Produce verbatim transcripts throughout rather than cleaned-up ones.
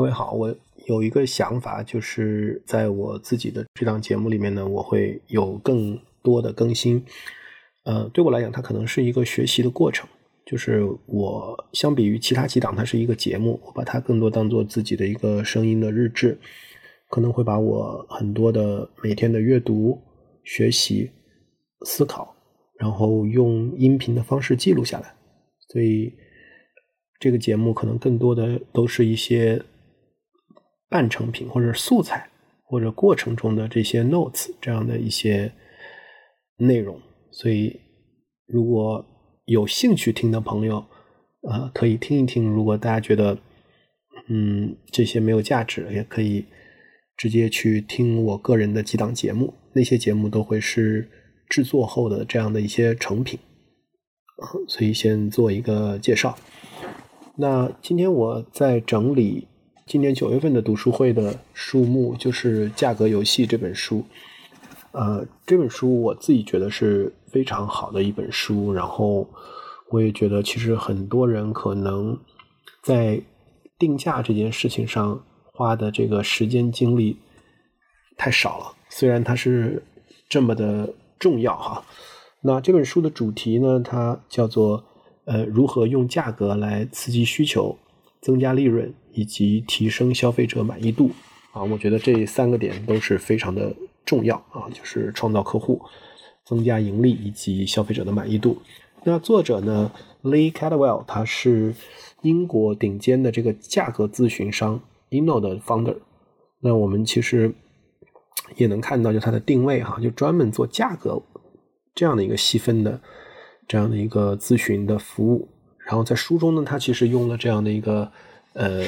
各位好，我有一个想法，就是在我自己的这档节目里面呢，我会有更多的更新。呃，对我来讲，它可能是一个学习的过程，就是我相比于其他几档，它是一个节目，我把它更多当做自己的一个声音的日志，可能会把我很多的每天的阅读、学习、思考，然后用音频的方式记录下来。所以这个节目可能更多的都是一些半成品或者素材或者过程中的这些 notes 这样的一些内容，所以如果有兴趣听的朋友呃，可以听一听，如果大家觉得嗯这些没有价值，也可以直接去听我个人的几档节目，那些节目都会是制作后的这样的一些成品、嗯、所以先做一个介绍。那今天我在整理今年九月份的读书会的书目，就是《价格游戏》这本书。呃，这本书我自己觉得是非常好的一本书，然后我也觉得其实很多人可能在定价这件事情上花的这个时间精力太少了，虽然它是这么的重要哈。那这本书的主题呢，它叫做呃，如何用价格来刺激需求、增加利润以及提升消费者满意度啊，我觉得这三个点都是非常的重要啊，就是创造客户、增加盈利以及消费者的满意度。那作者呢 Lee Cadwell， 他是英国顶尖的这个价格咨询商 Inno 的 founder。 那我们其实也能看到就他的定位哈、啊，就专门做价格这样的一个细分的这样的一个咨询的服务。然后在书中呢，他其实用了这样的一个呃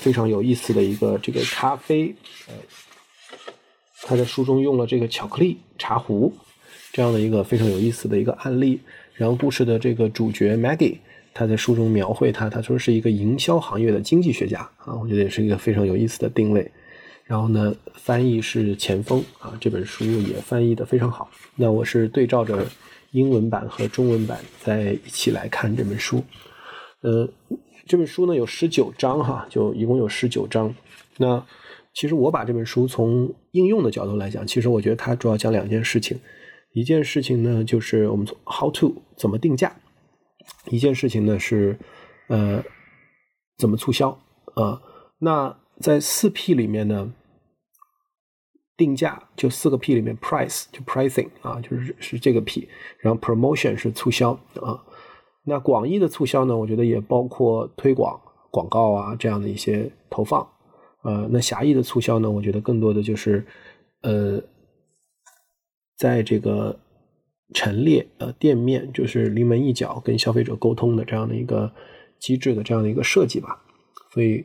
非常有意思的一个这个咖啡，呃，他在书中用了这个巧克力茶壶这样的一个非常有意思的一个案例。然后故事的这个主角 Maggie， 他在书中描绘他他说是一个营销行业的经济学家啊，我觉得也是一个非常有意思的定位。然后呢，翻译是前锋啊，这本书也翻译的非常好。那我是对照着英文版和中文版在一起来看这本书。呃这本书呢有十九章哈，就一共有十九章。那其实我把这本书从应用的角度来讲，其实我觉得它主要讲两件事情。一件事情呢就是我们从 how to 怎么定价，一件事情呢是呃怎么促销啊、呃。那在 四 P 里面呢，定价就 四个 P 里面 price 就 pricing 啊，就是是这个 P， 然后 promotion 是促销啊。那广义的促销呢，我觉得也包括推广、广告啊这样的一些投放。呃，那狭义的促销呢，我觉得更多的就是，呃，在这个陈列呃店面，就是临门一脚跟消费者沟通的这样的一个机制的这样的一个设计吧。所以，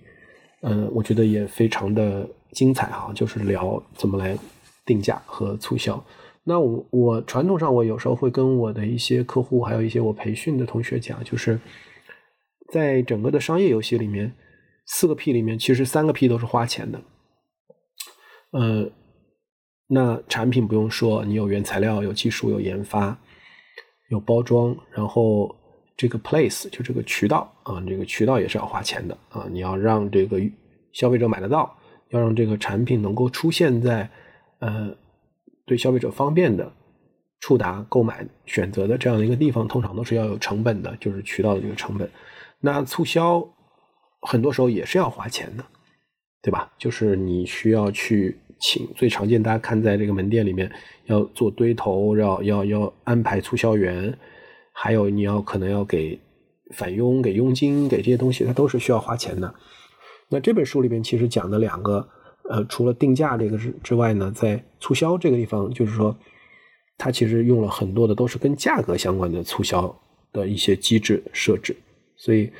呃，我觉得也非常的精彩哈、啊，就是聊怎么来定价和促销。那我我传统上我有时候会跟我的一些客户还有一些我培训的同学讲，就是在整个的商业游戏里面，四个 P 里面其实三个 P 都是花钱的。呃，那产品不用说，你有原材料、有技术、有研发、有包装，然后这个 place 就这个渠道啊，这个渠道也是要花钱的啊，你要让这个消费者买得到，要让这个产品能够出现在呃对消费者方便的触达购买选择的这样的一个地方，通常都是要有成本的，就是渠道的这个成本。那促销很多时候也是要花钱的，对吧？就是你需要去请，最常见大家看在这个门店里面要做堆头，要要要安排促销员，还有你要可能要给返佣、给佣金、给这些东西，它都是需要花钱的。那这本书里面其实讲的两个呃，除了定价这个之外呢，在促销这个地方，就是说它其实用了很多的都是跟价格相关的促销的一些机制设置，所以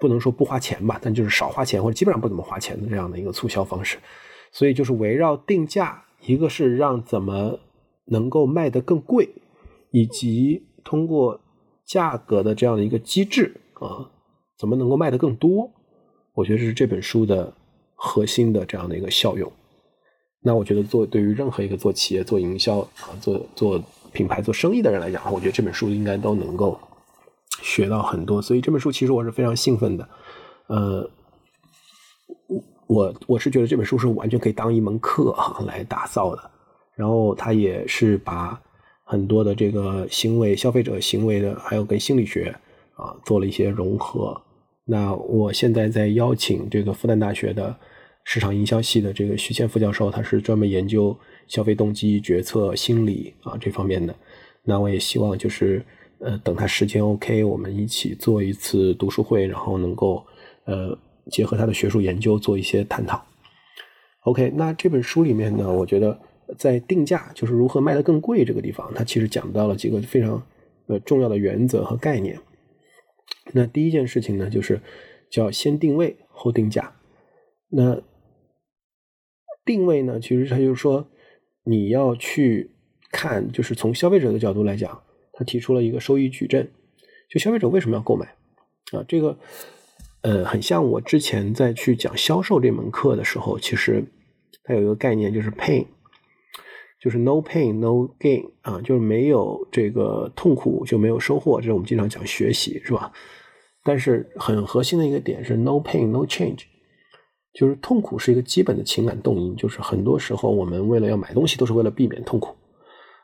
不能说不花钱吧，但就是少花钱或者基本上不怎么花钱的这样的一个促销方式。所以就是围绕定价，一个是让怎么能够卖得更贵，以及通过价格的这样的一个机制啊，怎么能够卖得更多，我觉得是这本书的核心的这样的一个效用。那我觉得做对于任何一个做企业、做营销啊、做做品牌、做生意的人来讲，我觉得这本书应该都能够学到很多。所以这本书其实我是非常兴奋的。呃，我我是觉得这本书是完全可以当一门课啊来打造的。然后它也是把很多的这个行为、消费者行为的，还有跟心理学啊做了一些融合。那我现在在邀请这个复旦大学的市场营销系的这个徐倩副教授，他是专门研究消费动机、决策、心理啊这方面的。那我也希望就是呃等他时间 OK， 我们一起做一次读书会，然后能够呃结合他的学术研究做一些探讨。OK， 那这本书里面呢，我觉得在定价就是如何卖得更贵这个地方，它其实讲到了几个非常呃重要的原则和概念。那第一件事情呢，就是叫先定位后定价。那定位呢，其实它就是说你要去看，就是从消费者的角度来讲，他提出了一个收益矩阵，就消费者为什么要购买啊？这个呃，很像我之前在去讲销售这门课的时候，其实它有一个概念就是 pain， 就是 no pain no gain 啊，就是没有这个痛苦就没有收获，这是我们经常讲学习是吧？但是很核心的一个点是 no pain no change。就是痛苦是一个基本的情感动因，就是很多时候我们为了要买东西都是为了避免痛苦，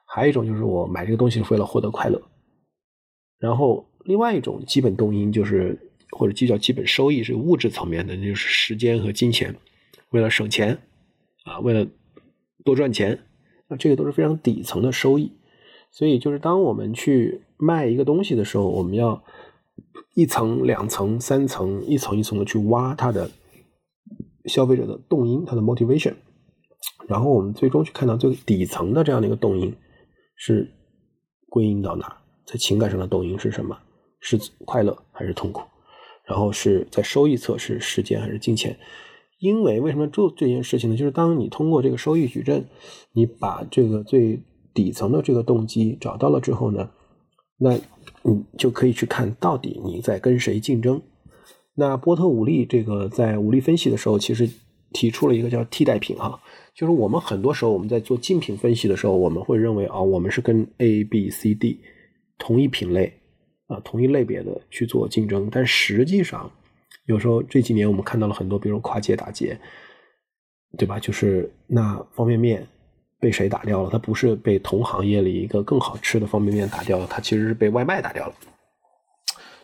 还有一种就是我买这个东西是为了获得快乐，然后另外一种基本动因就是或者叫基本收益是物质层面的，就是时间和金钱，为了省钱啊，为了多赚钱啊，这个都是非常底层的收益。所以就是当我们去卖一个东西的时候，我们要一层两层三层一层一层的去挖它的消费者的动因，它的 motivation， 然后我们最终去看到最底层的这样的一个动因是归因到哪，在情感上的动因是什么，是快乐还是痛苦，然后是在收益侧是时间还是金钱。因为为什么做这件事情呢，就是当你通过这个收益矩阵，你把这个最底层的这个动机找到了之后呢，那你就可以去看到底你在跟谁竞争。那波特五力这个在五力分析的时候，其实提出了一个叫替代品哈，就是我们很多时候我们在做竞品分析的时候，我们会认为啊，我们是跟 A、B、C、D 同一品类啊、同一类别的去做竞争，但实际上有时候这几年我们看到了很多，比如跨界打劫，对吧？就是那方便面被谁打掉了？它不是被同行业里一个更好吃的方便面打掉了，它其实是被外卖打掉了。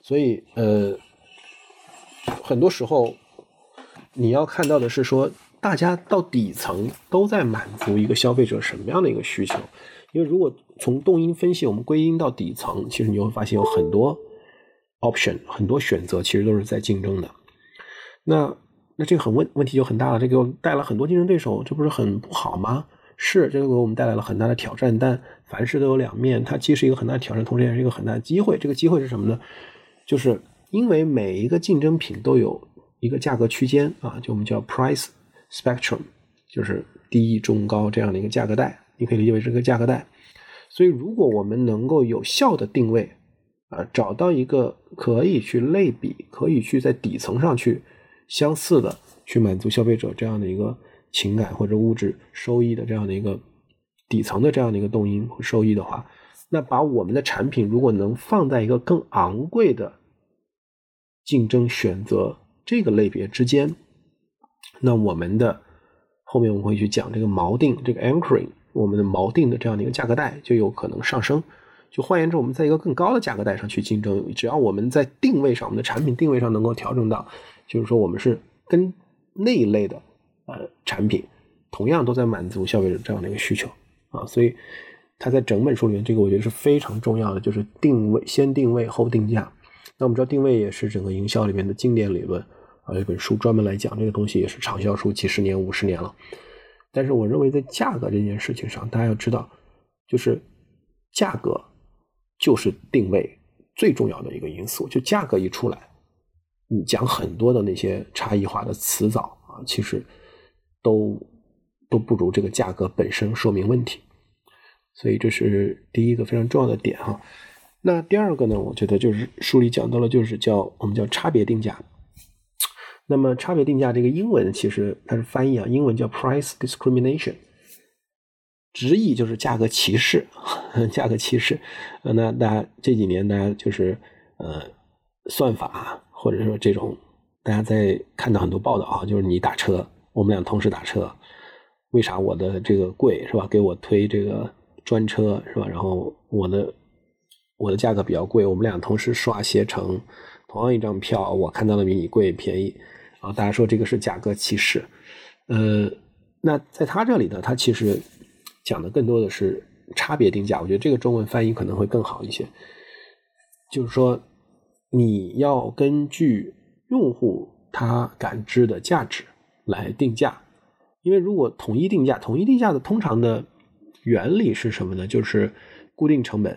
所以呃。很多时候你要看到的是说大家到底层都在满足一个消费者什么样的一个需求，因为如果从动因分析我们归因到底层，其实你会发现有很多 option 很多选择其实都是在竞争的。那那这个很问问题就很大了，这个我们带来很多竞争对手，这不是很不好吗？是，这个给我们带来了很大的挑战，但凡事都有两面，它既是一个很大的挑战，同时也是一个很大的机会。这个机会是什么呢？就是因为每一个竞争品都有一个价格区间啊，就我们叫 price spectrum， 就是低、中、高这样的一个价格带，你可以理解为是个价格带。所以如果我们能够有效的定位啊，找到一个可以去类比，可以去在底层上去相似的去满足消费者这样的一个情感或者物质收益的这样的一个底层的这样的一个动因和收益的话，那把我们的产品如果能放在一个更昂贵的竞争选择这个类别之间，那我们的后面我们会去讲这个锚定，这个 anchoring， 我们的锚定的这样的一个价格带就有可能上升。就换言之，我们在一个更高的价格带上去竞争，只要我们在定位上，我们的产品定位上能够调整到，就是说我们是跟那一类的呃产品同样都在满足消费者这样的一个需求啊。所以它在整本书里面，这个我觉得是非常重要的，就是定位，先定位后定价。那我们知道定位也是整个营销里面的经典理论啊，有一本书专门来讲这个东西，也是畅销书几十年五十年了。但是我认为在价格这件事情上，大家要知道，就是价格就是定位最重要的一个因素。就价格一出来，你讲很多的那些差异化的词藻啊，其实都都不如这个价格本身说明问题。所以这是第一个非常重要的点哈。那第二个呢，我觉得就是书里讲到了，就是叫我们叫差别定价。那么差别定价这个英文其实它是翻译啊，英文叫 price discrimination， 直译就是价格歧视，价格歧视。那大家这几年大家就是呃算法、啊、或者说这种大家在看到很多报道啊，就是你打车，我们俩同时打车，为啥我的这个贵是吧？给我推这个专车是吧？然后我的我的价格比较贵，我们俩同时刷携程，同样一张票，我看到的比你贵便宜啊，大家说这个是价格歧视。呃，那在他这里呢，他其实讲的更多的是差别定价，我觉得这个中文翻译可能会更好一些。就是说，你要根据用户他感知的价值来定价，因为如果统一定价，统一定价的通常的原理是什么呢？就是固定成本，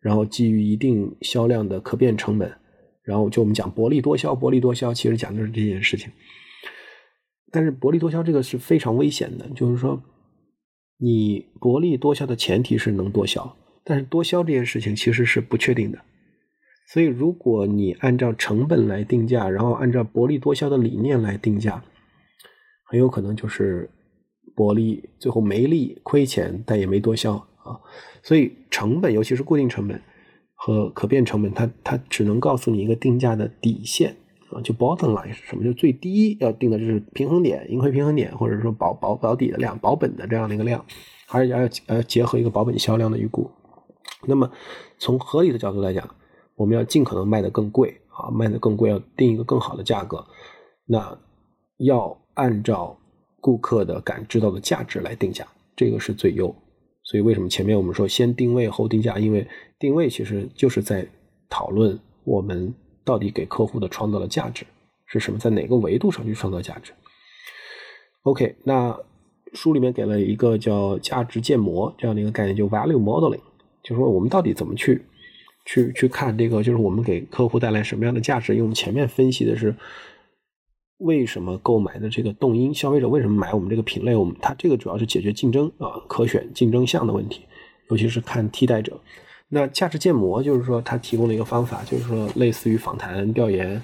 然后基于一定销量的可变成本，然后就我们讲薄利多销，薄利多销其实讲的是这件事情。但是薄利多销这个是非常危险的，就是说你薄利多销的前提是能多销，但是多销这件事情其实是不确定的。所以如果你按照成本来定价，然后按照薄利多销的理念来定价，很有可能就是薄利最后没利亏钱，但也没多销啊。所以成本，尤其是固定成本和可变成本，它它只能告诉你一个定价的底线啊，就 bottom line 是什么，就最低要定的就是平衡点，盈亏平衡点，或者说保保保底的量，保本的这样的一个量，还是要呃结合一个保本销量的预估。那么从合理的角度来讲，我们要尽可能卖得更贵啊，卖得更贵要定一个更好的价格，那要按照顾客的感知到的价值来定价，这个是最优。所以为什么前面我们说先定位后定价，因为定位其实就是在讨论我们到底给客户的创造的价值是什么，在哪个维度上去创造价值。 OK， 那书里面给了一个叫价值建模这样的一个概念，就 Value Modeling， 就是说我们到底怎么去去去看这个，就是我们给客户带来什么样的价值。因为我们前面分析的是为什么购买的这个动因，消费者为什么买我们这个品类，我们它这个主要是解决竞争啊，可选竞争项的问题，尤其是看替代者。那价值建模就是说它提供了一个方法，就是说类似于访谈调研，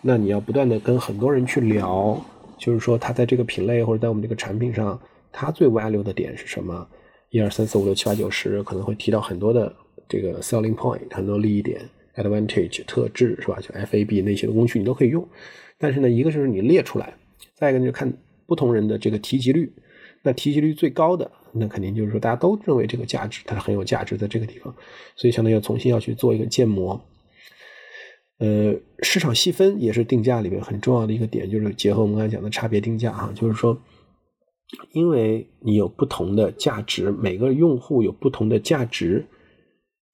那你要不断的跟很多人去聊，就是说它在这个品类或者在我们这个产品上它最 value 的点是什么，一二三四五六七八九十，可能会提到很多的这个 selling point， 很多利益点 advantage 特质是吧，就 F A B 那些工具你都可以用。但是呢，一个就是你列出来，再一个就看不同人的这个提及率，那提及率最高的那肯定就是说大家都认为这个价值它很有价值在这个地方，所以相当于要重新要去做一个建模。呃，市场细分也是定价里面很重要的一个点，就是结合我们刚才讲的差别定价啊，就是说因为你有不同的价值，每个用户有不同的价值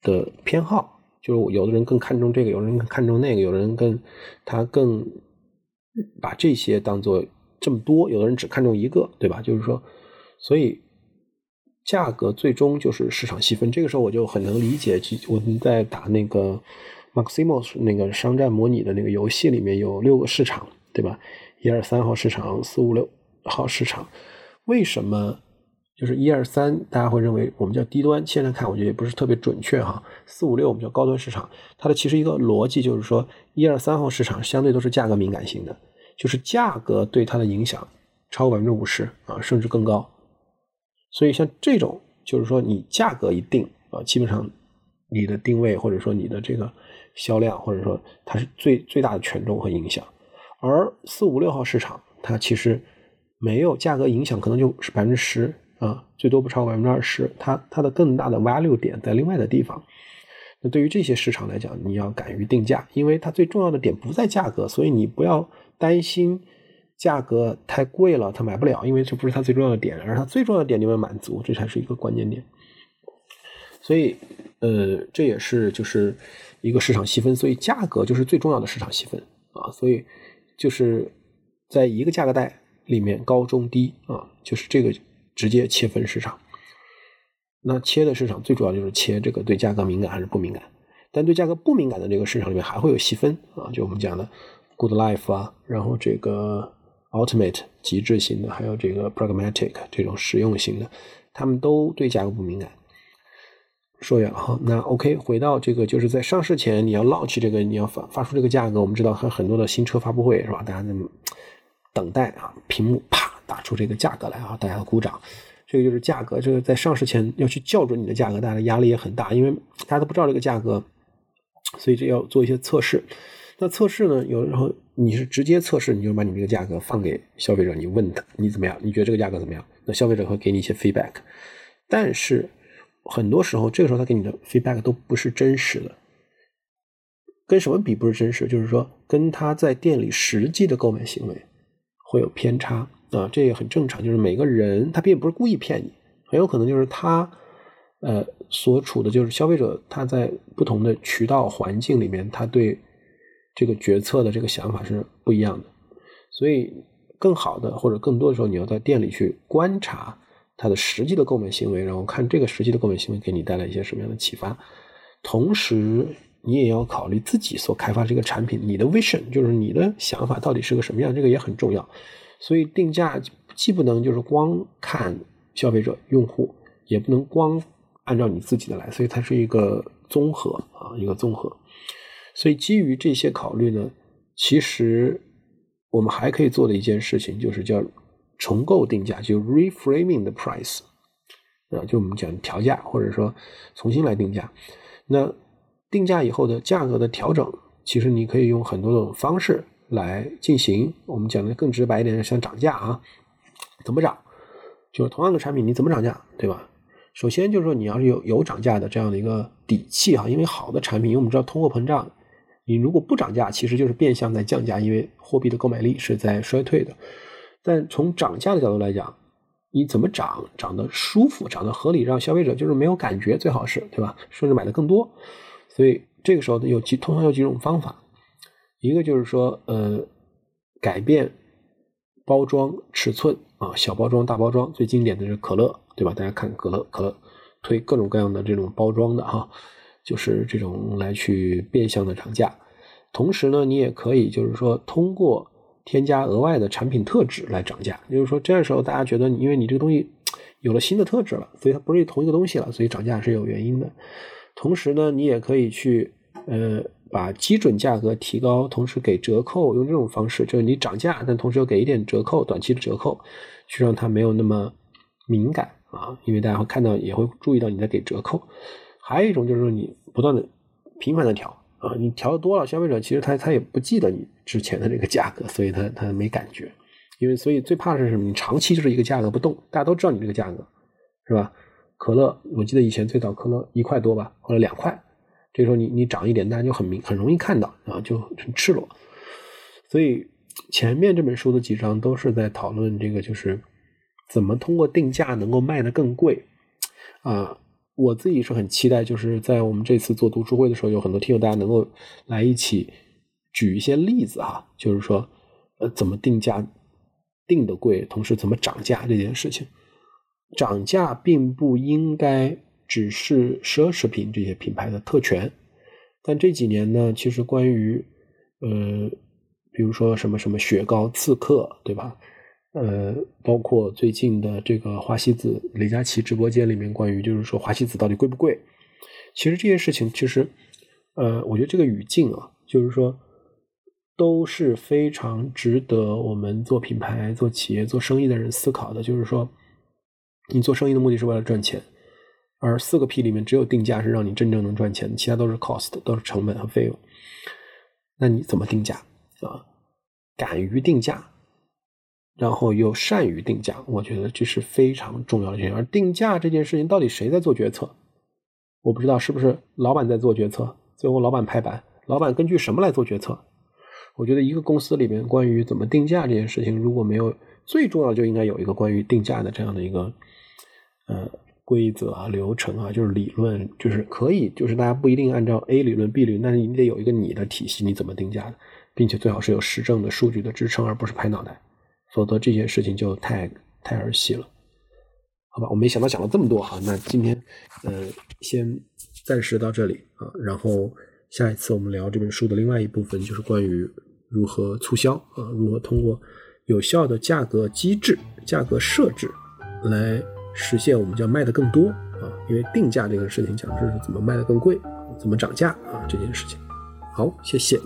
的偏好，就是有的人更看重这个，有人更看重那个，有人更他更把这些当做这么多，有的人只看重一个，对吧？就是说，所以价格最终就是市场细分。这个时候我就很能理解，我们在打那个 Maximus 那个商战模拟的那个游戏里面有六个市场，对吧？一二三号市场，四五六号市场，为什么？就是一二三，大家会认为我们叫低端，现在看我觉得也不是特别准确哈。四五六我们叫高端市场，它的其实一个逻辑就是说，一二三号市场相对都是价格敏感型的，就是价格对它的影响超过 百分之五十 啊，甚至更高。所以像这种，就是说你价格一定啊，基本上你的定位或者说你的这个销量，或者说它是最最大的权重和影响。而四五六号市场，它其实没有价格影响，可能就是 百分之十。啊，最多不超过 百分之二十， 它它的更大的 value 点在另外的地方。那对于这些市场来讲，你要敢于定价，因为它最重要的点不在价格，所以你不要担心价格太贵了它买不了，因为这不是它最重要的点，而它最重要的点你们满足，这才是一个关键点。所以呃，这也是就是一个市场细分，所以价格就是最重要的市场细分啊。所以就是在一个价格带里面高中低啊，就是这个直接切分市场。那切的市场最主要就是切这个对价格敏感还是不敏感，但对价格不敏感的这个市场里面还会有细分啊，就我们讲的 good life 啊，然后这个 ultimate 极致型的，还有这个 pragmatic 这种实用型的，他们都对价格不敏感。说远了，那 OK， 回到这个，就是在上市前你要 launch 这个，你要发发出这个价格。我们知道还有很多的新车发布会是吧，大家那么等待啊，屏幕啪打出这个价格来啊，大家鼓掌。这个就是价格，这个在上市前要去校准你的价格，大家的压力也很大，因为大家都不知道这个价格，所以这要做一些测试。那测试呢，有时候你是直接测试，你就把你这个价格放给消费者，你问他你怎么样，你觉得这个价格怎么样，那消费者会给你一些 feedback。 但是很多时候这个时候他给你的 feedback 都不是真实的。跟什么比不是真实？就是说跟他在店里实际的购买行为会有偏差啊，这也很正常，就是每个人他并不是故意骗你，很有可能就是他呃所处的就是消费者他在不同的渠道环境里面，他对这个决策的这个想法是不一样的。所以更好的或者更多的时候，你要在店里去观察他的实际的购买行为，然后看这个实际的购买行为给你带来一些什么样的启发。同时你也要考虑自己所开发这个产品，你的 vision 就是你的想法到底是个什么样，这个也很重要。所以定价既不能就是光看消费者用户，也不能光按照你自己的来，所以它是一个综合啊，一个综合。所以基于这些考虑呢，其实我们还可以做的一件事情就是叫重构定价，就 reframing the price 啊，就我们讲调价或者说重新来定价。那定价以后的价格的调整，其实你可以用很多种方式来进行。我们讲的更直白一点，像涨价啊，怎么涨？就是同样的产品你怎么涨价，对吧？首先就是说你要是有有涨价的这样的一个底气啊，因为好的产品，因为我们知道通货膨胀，你如果不涨价，其实就是变相在降价，因为货币的购买力是在衰退的。但从涨价的角度来讲，你怎么涨，涨得舒服，涨得合理，让消费者就是没有感觉，最好是，对吧？甚至买的更多。所以这个时候有几通常有几种方法，一个就是说呃，改变包装尺寸啊，小包装大包装，最经典的是可乐，对吧？大家看可乐，可乐推各种各样的这种包装的哈，就是这种来去变相的涨价。同时呢，你也可以就是说通过添加额外的产品特质来涨价，就是说这样的时候大家觉得因为你这个东西有了新的特质了，所以它不是同一个东西了，所以涨价是有原因的。同时呢，你也可以去呃把基准价格提高，同时给折扣，用这种方式，就是你涨价但同时又给一点折扣，短期的折扣，去让它没有那么敏感啊，因为大家会看到也会注意到你在给折扣。还有一种就是说你不断的频繁的调啊，你调的多了，消费者其实他他也不记得你之前的这个价格，所以他他没感觉。因为所以最怕是什么？你长期就是一个价格不动，大家都知道你这个价格，是吧？可乐，我记得以前最早可乐一块多吧，或者两块，这时候你你涨一点，大家就很明很容易看到啊，就很赤裸。所以前面这本书的几章都是在讨论这个，就是怎么通过定价能够卖得更贵啊。我自己是很期待，就是在我们这次做读书会的时候，有很多听友大家能够来一起举一些例子啊，就是说呃怎么定价定得贵，同时怎么涨价这件事情。涨价并不应该只是奢侈品这些品牌的特权，但这几年呢，其实关于呃，比如说什么什么雪糕、刺客，对吧？呃，包括最近的这个花西子、李佳琦直播间里面关于就是说花西子到底贵不贵？其实这些事情，其实呃，我觉得这个语境啊，就是说都是非常值得我们做品牌、做企业、做生意的人思考的，就是说。你做生意的目的是为了赚钱，而四个 P 里面只有定价是让你真正能赚钱的，其他都是 cost， 都是成本和费用。那你怎么定价啊？敢于定价，然后又善于定价，我觉得这是非常重要的事情。而定价这件事情到底谁在做决策？我不知道是不是老板在做决策，最后老板拍板，老板根据什么来做决策？我觉得一个公司里面关于怎么定价这件事情，如果没有最重要的，就应该有一个关于定价的这样的一个呃规则啊、流程啊，就是理论，就是可以，就是大家不一定按照 A 理论 B 理论，但是你得有一个你的体系，你怎么定价的，并且最好是有实证的数据的支撑，而不是拍脑袋，否则这件事情就太太儿戏了。好吧，我没想到讲了这么多哈，那今天呃先暂时到这里啊，然后下一次我们聊这本书的另外一部分，就是关于如何促销啊，如何通过有效的价格机制、价格设置来实现我们叫卖的更多啊，因为定价这个事情讲的是怎么卖的更贵，怎么涨价啊这件事情。好，谢谢。